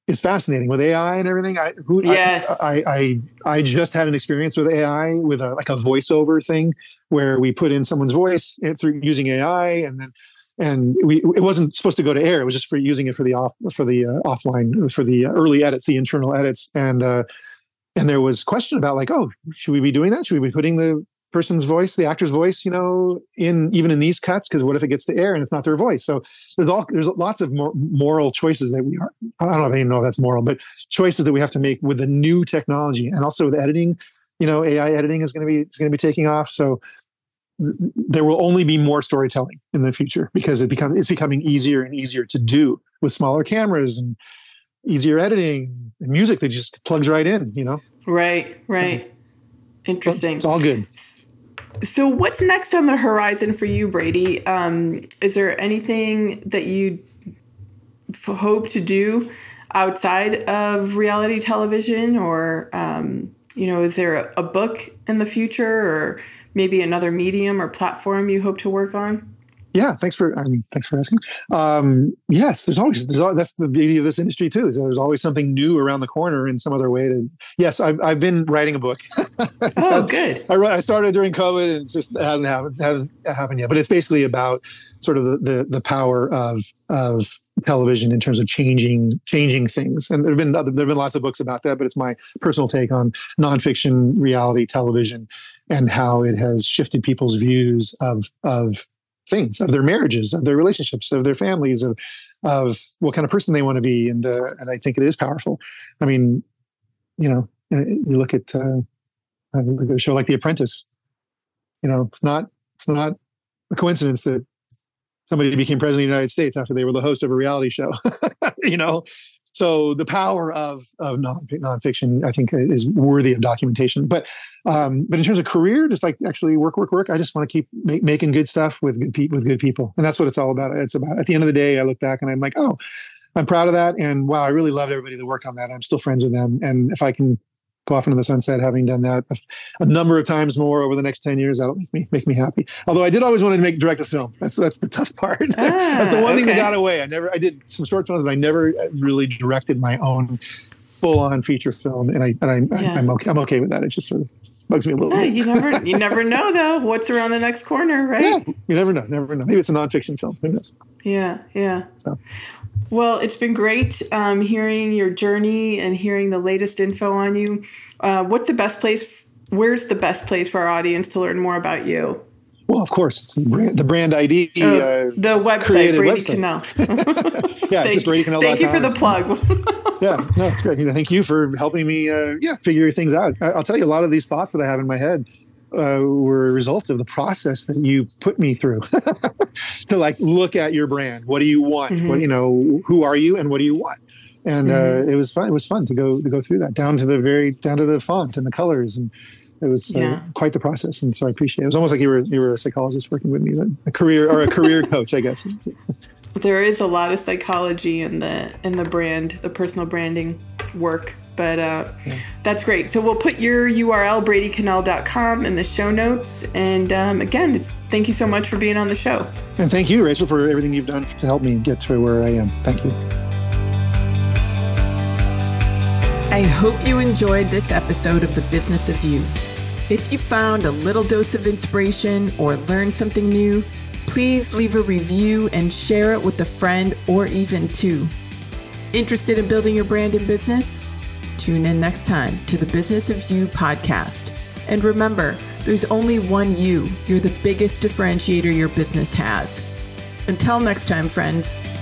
is fascinating with A I and everything. I who yes. I, I I I just had an experience with A I with a, like a voiceover thing where we put in someone's voice through using A I, and then. And we, it wasn't supposed to go to air. It was just for using it for the off, for the uh, offline, for the early edits, the internal edits. And, uh, and there was question about like, oh, should we be doing that? Should we be putting the person's voice, the actor's voice, you know, in even in these cuts? Cause what if it gets to air and it's not their voice? So there's all, there's lots of mor- moral choices that we are, I don't even know if that's moral, but choices that we have to make with the new technology. And also with editing, you know, A I editing is going to be, it's going to be taking off. So there will only be more storytelling in the future because it become it's becoming easier and easier to do with smaller cameras and easier editing and music that just plugs right in, you know? Right, right. So, interesting. It's all good. So what's next on the horizon for you, Brady? Um, is there anything that you f- hope to do outside of reality television or, um, you know, is there a, a book in the future or maybe another medium or platform you hope to work on? Yeah, thanks for I mean, thanks for asking. Um, yes, there's always there's always, that's the beauty of this industry too. Is that there's always something new around the corner in some other way. To yes, I've I've been writing a book. oh, not, good. I, I started during COVID, and it just hasn't happened hasn't happened yet. But it's basically about sort of the the, the power of of television in terms of changing changing things. And there've been other, there've been lots of books about that, but it's my personal take on nonfiction reality television and how it has shifted people's views of of things, of their marriages, of their relationships, of their families, of of what kind of person they want to be. And uh, and I think it is powerful. I mean, you know, you look at, uh, I look at a show like The Apprentice. You know, it's not it's not a coincidence that somebody became president of the United States after they were the host of a reality show. You know, so the power of of non nonfiction, I think, is worthy of documentation. But um, but in terms of career, just like actually work, work, work. I just want to keep make, making good stuff with good pe- with good people, and that's what it's all about. It's about at the end of the day, I look back and I'm like, oh, I'm proud of that, and wow, I really loved everybody that worked on that. I'm still friends with them, and if I can go off into the sunset having done that a, a number of times more over the next ten years, that'll make me make me happy. Although I did always want to make direct a film. That's that's the tough part. Ah, that's the one okay. thing that got away. I never I did some short films, but I never really directed my own full on feature film. And I and I yeah. I'm okay I'm okay with that. It just sort of bugs me a little yeah, bit. You never you never know though what's around the next corner, right? Yeah, you never know, never know. Maybe it's a nonfiction film. Who knows? Yeah, yeah. So. Well, it's been great um, hearing your journey and hearing the latest info on you. Uh, what's the best place? Where's the best place for our audience to learn more about you? Well, of course, it's the brand I D. Uh, uh, the website, Brady Connell. yeah, it's just Brady Connell dot com. Thank you for the plug. yeah, no, it's great. Thank you for helping me uh, yeah, figure things out. I, I'll tell you, a lot of these thoughts that I have in my head Uh, were a result of the process that you put me through to like look at your brand. What do you want? Mm-hmm. What, you know, who are you and what do you want? And mm-hmm. uh, it was fun. It was fun to go to go through that down to the very down to the font and the colors and It was uh, yeah. quite the process, and so I appreciate it. It was almost like you were you were a psychologist working with me, a career or a career coach, I guess. There is a lot of psychology in the in the brand, the personal branding work, but uh, yeah. that's great. So we'll put your U R L, brady connell dot com, in the show notes. And um, again, thank you so much for being on the show. And thank you, Rachel, for everything you've done to help me get to where I am. Thank you. I hope you enjoyed this episode of The Business of You. If you found a little dose of inspiration or learned something new, please leave a review and share it with a friend or even two. Interested in building your brand and business? Tune in next time to The Business of You podcast. And remember, there's only one you. You're the biggest differentiator your business has. Until next time, friends.